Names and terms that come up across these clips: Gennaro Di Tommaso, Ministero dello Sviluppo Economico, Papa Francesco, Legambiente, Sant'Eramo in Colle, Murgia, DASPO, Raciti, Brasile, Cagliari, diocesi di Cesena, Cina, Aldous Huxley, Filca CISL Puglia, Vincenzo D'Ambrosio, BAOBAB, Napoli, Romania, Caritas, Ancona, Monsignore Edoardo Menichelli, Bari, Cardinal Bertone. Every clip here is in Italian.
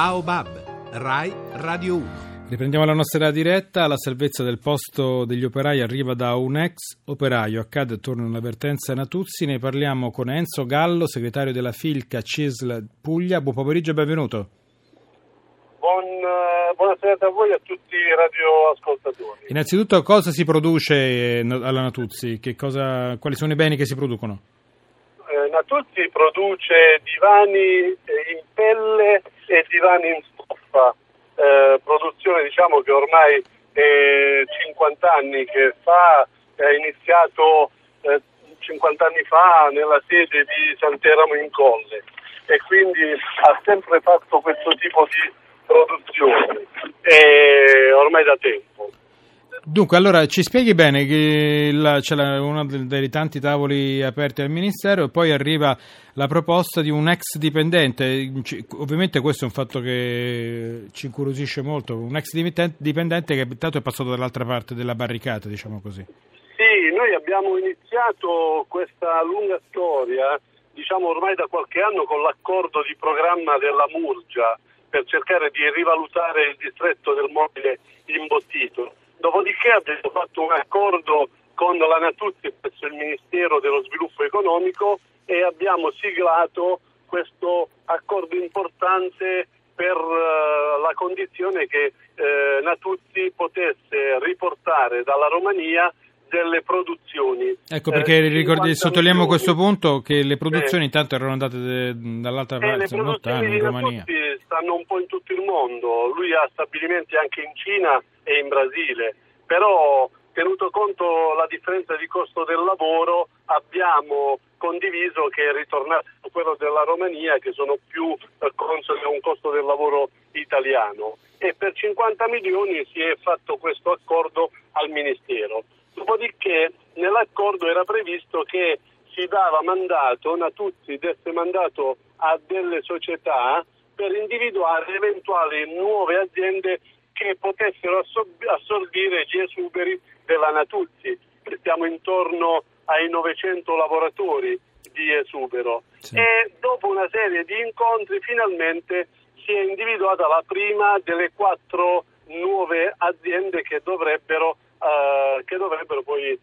BAOBAB, Rai Radio 1. Riprendiamo la nostra diretta. La salvezza del posto degli operai arriva da un ex operaio. Accade attorno a un'avvertenza Natuzzi. Ne parliamo con Enzo Gallo, segretario della Filca CISL Puglia. Buon pomeriggio e benvenuto. Buonasera a voi e a tutti i radioascoltatori. Innanzitutto, cosa si produce alla Natuzzi? Quali sono i beni che si producono? Natuzzi produce divani in pelle e divani in stoffa. Produzione diciamo che ormai 50 anni che fa, è iniziato 50 anni fa nella sede di Sant'Eramo in Colle, e quindi ha sempre fatto questo tipo di produzione ormai da tempo. Dunque, allora ci spieghi bene che c'è uno dei tanti tavoli aperti al Ministero e poi arriva la proposta di un ex dipendente. Ovviamente questo è un fatto che ci incuriosisce molto, un ex dipendente che tanto è passato dall'altra parte della barricata, diciamo così. Sì, noi abbiamo iniziato questa lunga storia, diciamo ormai da qualche anno, con l'accordo di programma della Murgia per cercare di rivalutare il distretto del mobile imbottito. Dopodiché abbiamo fatto un accordo con la Natuzzi presso il Ministero dello Sviluppo Economico e abbiamo siglato questo accordo importante per la condizione che Natuzzi potesse riportare dalla Romania delle produzioni. Ecco perché sottolineiamo questo punto, che le produzioni intanto erano andate dall'altra parte, le produzioni in Romania. Natuzzi stanno un po' in tutto il mondo, lui ha stabilimenti anche in Cina e in Brasile, però tenuto conto la differenza di costo del lavoro abbiamo condiviso che ritornasse a quello della Romania, che sono più consoni a un costo del lavoro italiano, e per 50 milioni si è fatto questo accordo al Ministero. Dopodiché nell'accordo era previsto che si dava mandato, Natuzzi desse mandato a delle società per individuare eventuali nuove aziende che potessero assorbire gli esuberi della Natuzzi. Siamo intorno ai 900 lavoratori di esubero. Sì. E dopo una serie di incontri finalmente si è individuata la prima delle 4 nuove aziende che dovrebbero poi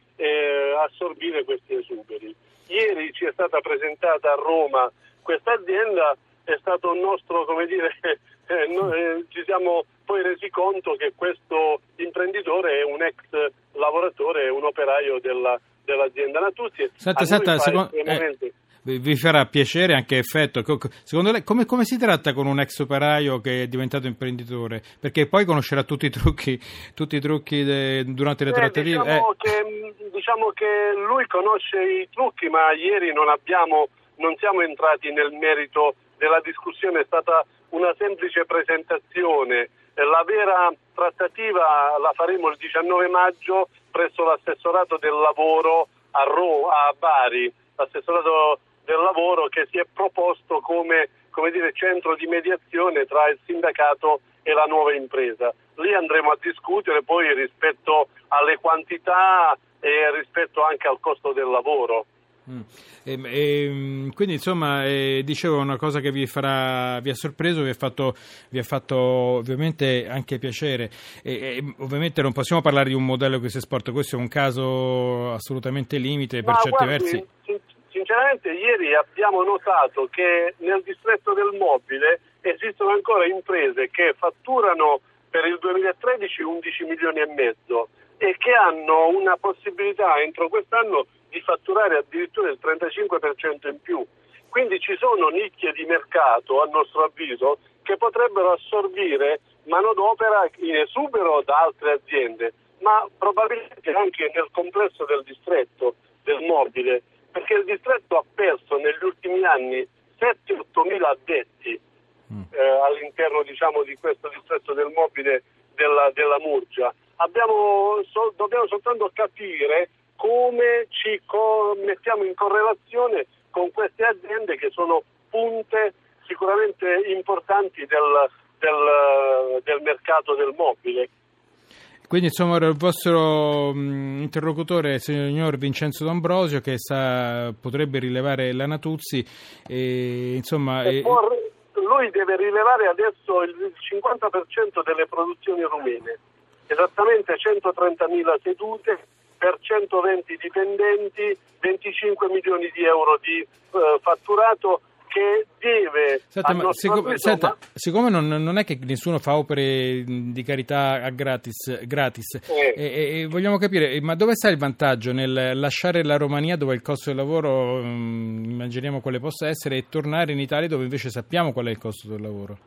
assorbire questi esuberi. Ieri ci è stata presentata a Roma questa azienda, è stato un nostro, ci siamo poi resi conto che questo imprenditore è un ex lavoratore, un operaio dell'azienda Natuzzi. Vi farà piacere anche effetto. Secondo lei come si tratta con un ex operaio che è diventato imprenditore? Perché poi conoscerà tutti i trucchi durante le trattative. Diciamo che lui conosce i trucchi, ma ieri non siamo entrati nel merito della discussione, è stata una semplice presentazione. La vera trattativa la faremo il 19 maggio presso l'assessorato del lavoro a Bari, l'assessorato del lavoro che si è proposto come centro di mediazione tra il sindacato e la nuova impresa. Lì andremo a discutere poi rispetto alle quantità e rispetto anche al costo del lavoro. Quindi insomma dicevo, una cosa che vi ha sorpreso, vi ha fatto ovviamente anche piacere, ovviamente non possiamo parlare di un modello che si esporta, questo è un caso assolutamente limite per certi versi. Sinceramente ieri abbiamo notato che nel distretto del mobile esistono ancora imprese che fatturano per il 2013 11,5 milioni e che hanno una possibilità entro quest'anno di fatturare addirittura il 35% in più. Quindi ci sono nicchie di mercato, a nostro avviso, che potrebbero assorbire manodopera in esubero da altre aziende, ma probabilmente anche nel complesso del distretto del mobile, perché il distretto ha perso negli ultimi anni 7-8 mila addetti all'interno di questo distretto del mobile della Murgia. Dobbiamo soltanto capire come ci mettiamo in correlazione con queste aziende che sono punte sicuramente importanti del mercato del mobile. Quindi insomma il vostro interlocutore è il signor Vincenzo D'Ambrosio, che potrebbe rilevare la Natuzzi. E, insomma, lui deve rilevare adesso il 50% delle produzioni rumene, esattamente 130.000 sedute per 120 dipendenti, 25 milioni di euro di fatturato che deve... Siccome non è che nessuno fa opere di carità a gratis. Vogliamo capire, ma dove sta il vantaggio nel lasciare la Romania, dove il costo del lavoro immaginiamo quale possa essere, e tornare in Italia, dove invece sappiamo qual è il costo del lavoro?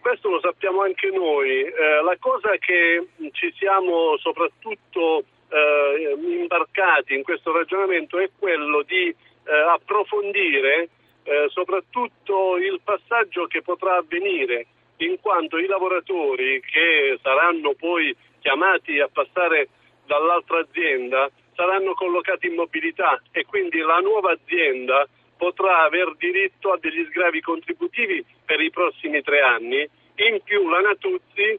Questo lo sappiamo anche noi. La cosa che ci siamo soprattutto imbarcati in questo ragionamento è quello di approfondire soprattutto il passaggio che potrà avvenire, in quanto i lavoratori che saranno poi chiamati a passare dall'altra azienda saranno collocati in mobilità, e quindi la nuova azienda potrà aver diritto a degli sgravi contributivi per i prossimi 3 anni. In più la Natuzzi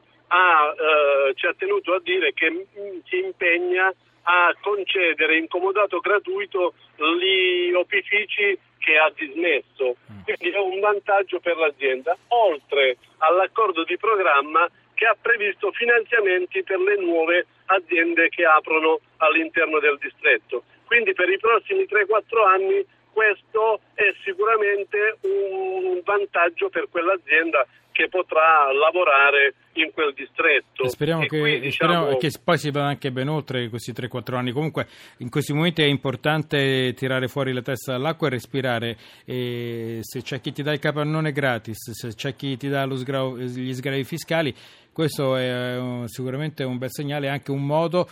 ci ha tenuto a dire che si impegna a concedere in comodato gratuito gli opifici che ha dismesso, quindi è un vantaggio per l'azienda, oltre all'accordo di programma che ha previsto finanziamenti per le nuove aziende che aprono all'interno del distretto. Quindi per i prossimi 3-4 anni questo è sicuramente un vantaggio per quell'azienda che potrà lavorare in quel distretto. Speriamo che poi si vada anche ben oltre questi 3-4 anni. Comunque in questi momenti è importante tirare fuori la testa dall'acqua e respirare. E se c'è chi ti dà il capannone gratis, se c'è chi ti dà gli sgravi fiscali, questo è sicuramente un bel segnale, anche un modo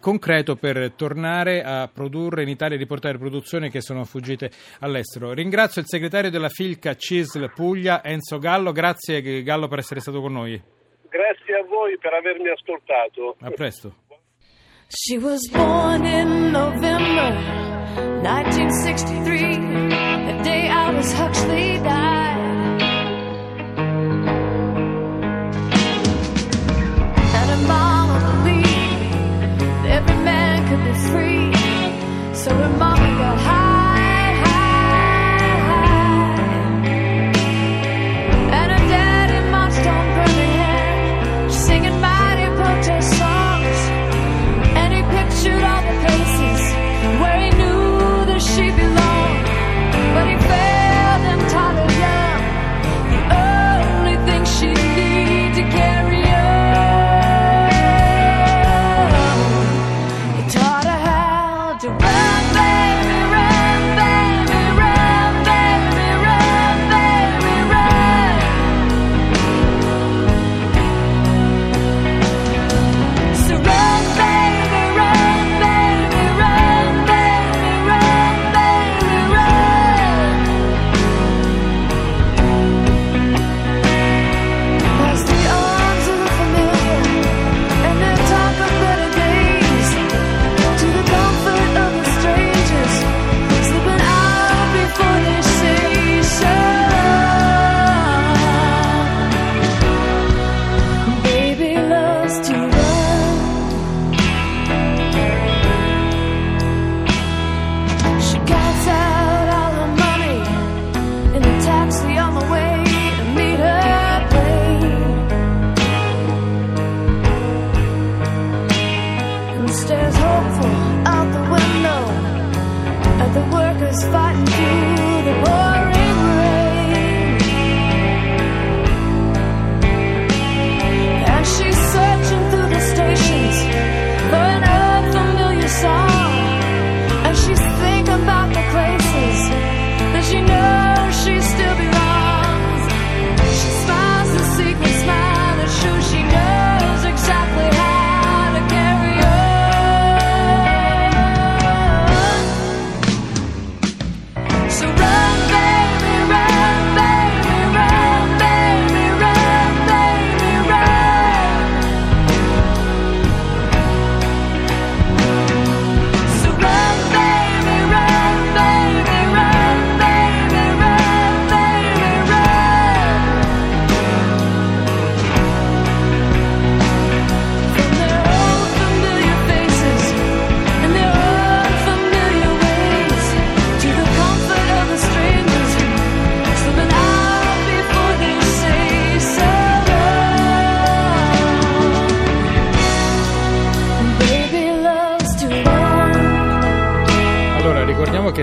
concreto per tornare a produrre in Italia e riportare produzioni che sono fuggite all'estero. Ringrazio il segretario della Filca CISL Puglia, Enzo Gallo. Grazie Gallo per essere stato con noi. Grazie a voi per avermi ascoltato. A presto. She was born in November 1963, the day Aldous Huxley died. And her mama believed that every man could be free, so her mama got high.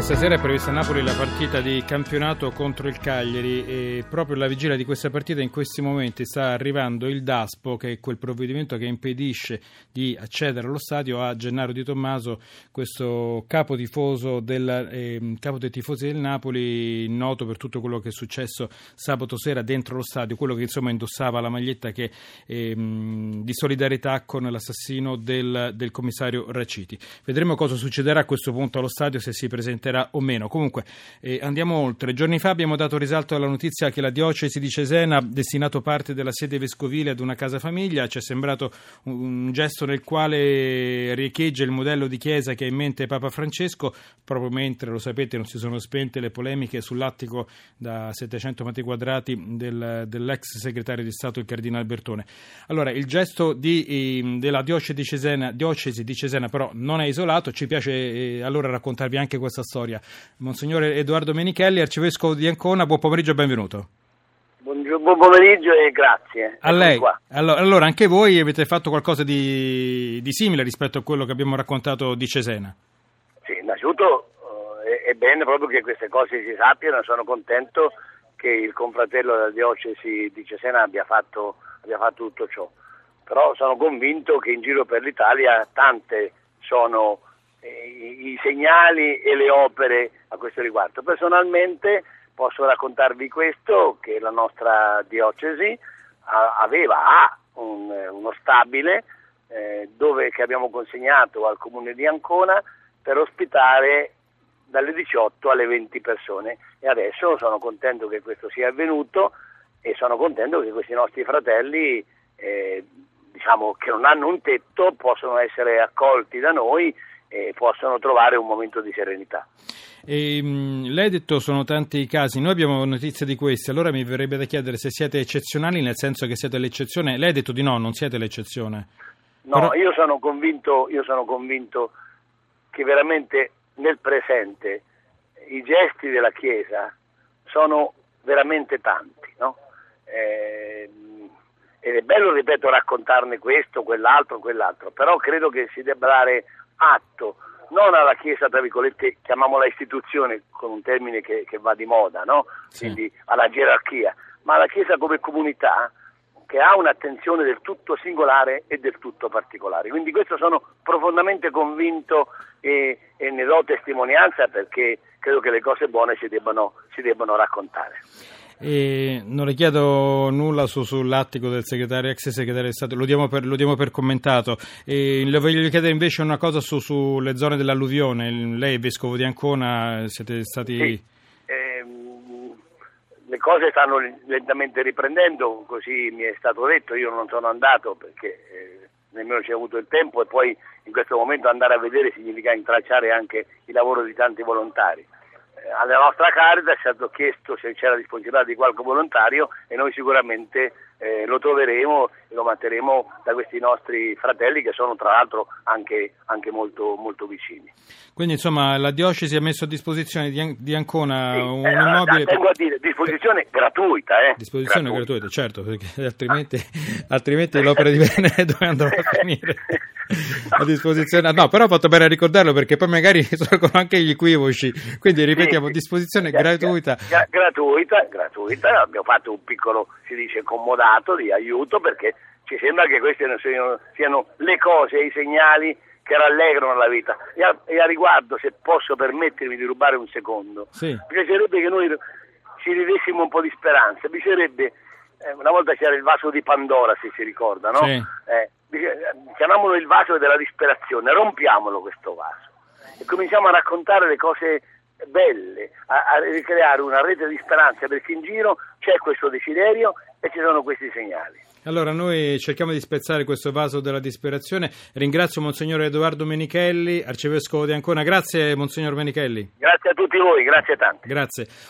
che stasera è prevista a Napoli la partita di campionato contro il Cagliari e proprio alla vigilia di questa partita in questi momenti sta arrivando il DASPO, che è quel provvedimento che impedisce di accedere allo stadio a Gennaro Di Tommaso, questo capo dei tifosi del Napoli, noto per tutto quello che è successo sabato sera dentro lo stadio, quello che insomma indossava la maglietta che di solidarietà con l'assassino del commissario Raciti. Vedremo cosa succederà a questo punto allo stadio, se si presenterà o meno. Comunque andiamo oltre. Giorni fa abbiamo dato risalto alla notizia che la diocesi di Cesena ha destinato parte della sede vescovile ad una casa famiglia. Ci è sembrato un gesto nel quale riecheggia il modello di chiesa che ha in mente Papa Francesco, proprio mentre, lo sapete, non si sono spente le polemiche sull'attico da 700 metri quadrati dell'ex segretario di Stato, il Cardinal Bertone. Allora, il gesto della diocesi di Cesena però non è isolato. Ci piace allora raccontarvi anche questa storia. Monsignore Edoardo Menichelli, arcivescovo di Ancona, buon pomeriggio e benvenuto. Buon pomeriggio e grazie. A lei. Allora, anche voi avete fatto qualcosa di simile rispetto a quello che abbiamo raccontato di Cesena. Sì, innanzitutto è bene proprio che queste cose si sappiano. Sono contento che il confratello della diocesi di Cesena abbia fatto tutto ciò. Però sono convinto che in giro per l'Italia tante sono i segnali e le opere a questo riguardo. Personalmente posso raccontarvi questo, che la nostra diocesi aveva uno stabile che abbiamo consegnato al comune di Ancona per ospitare dalle 18 alle 20 persone, e adesso sono contento che questo sia avvenuto e sono contento che questi nostri fratelli che non hanno un tetto possono essere accolti da noi e possono trovare un momento di serenità. Lei ha detto sono tanti i casi, noi abbiamo notizie di questi, allora mi verrebbe da chiedere se siete eccezionali, nel senso che siete l'eccezione. Lei ha detto di no, non siete l'eccezione. No, però io sono convinto che veramente nel presente i gesti della Chiesa sono veramente tanti, no? Ed è bello, ripeto, raccontarne questo, quell'altro, però credo che si debba dare atto, non alla Chiesa, tra virgolette, chiamiamola istituzione con un termine che va di moda, no? Sì. Quindi alla gerarchia, ma alla Chiesa come comunità che ha un'attenzione del tutto singolare e del tutto particolare. Quindi questo sono profondamente convinto e ne do testimonianza, perché credo che le cose buone si debbano raccontare. E non le chiedo nulla sull'attico del ex segretario di Stato, lo diamo per commentato. E le voglio chiedere invece una cosa sulle zone dell'alluvione. Lei è vescovo di Ancona, siete stati... Sì. Le cose stanno lentamente riprendendo, così mi è stato detto. Io non sono andato perché nemmeno c'è avuto il tempo, e poi in questo momento andare a vedere significa intralciare anche il lavoro di tanti volontari. Alla nostra Caritas ci hanno chiesto se c'era disponibilità di qualche volontario e noi sicuramente lo troveremo e lo manterremo da questi nostri fratelli, che sono tra l'altro anche molto, molto vicini. Quindi insomma la diocesi ha messo a disposizione di Ancona, sì, un immobile... Tengo a dire, disposizione gratuita. Disposizione gratuita, certo, perché altrimenti l'opera di Veneto andrà a finire a disposizione. No, però ho fatto bene a ricordarlo, perché poi magari sorgono anche gli equivoci, quindi ripetiamo, sì, disposizione gratuita. Gratuita, abbiamo fatto un piccolo, si dice, comodato di aiuto, perché ci sembra che queste non siano le cose, i segnali che rallegrano la vita. E a riguardo, se posso permettermi di rubare un secondo, sì, piacerebbe che noi ci ridessimo un po' di speranza. Piacerebbe, una volta c'era il vaso di Pandora, se si ricorda, no? Sì. Chiamiamolo il vaso della disperazione, rompiamolo questo vaso e cominciamo a raccontare le cose belle, a ricreare una rete di speranza, perché in giro c'è questo desiderio e ci sono questi segnali. Allora noi cerchiamo di spezzare questo vaso della disperazione. Ringrazio Monsignore Edoardo Menichelli, arcivescovo di Ancona. Grazie Monsignor Menichelli. Grazie a tutti voi, grazie tanto. Grazie.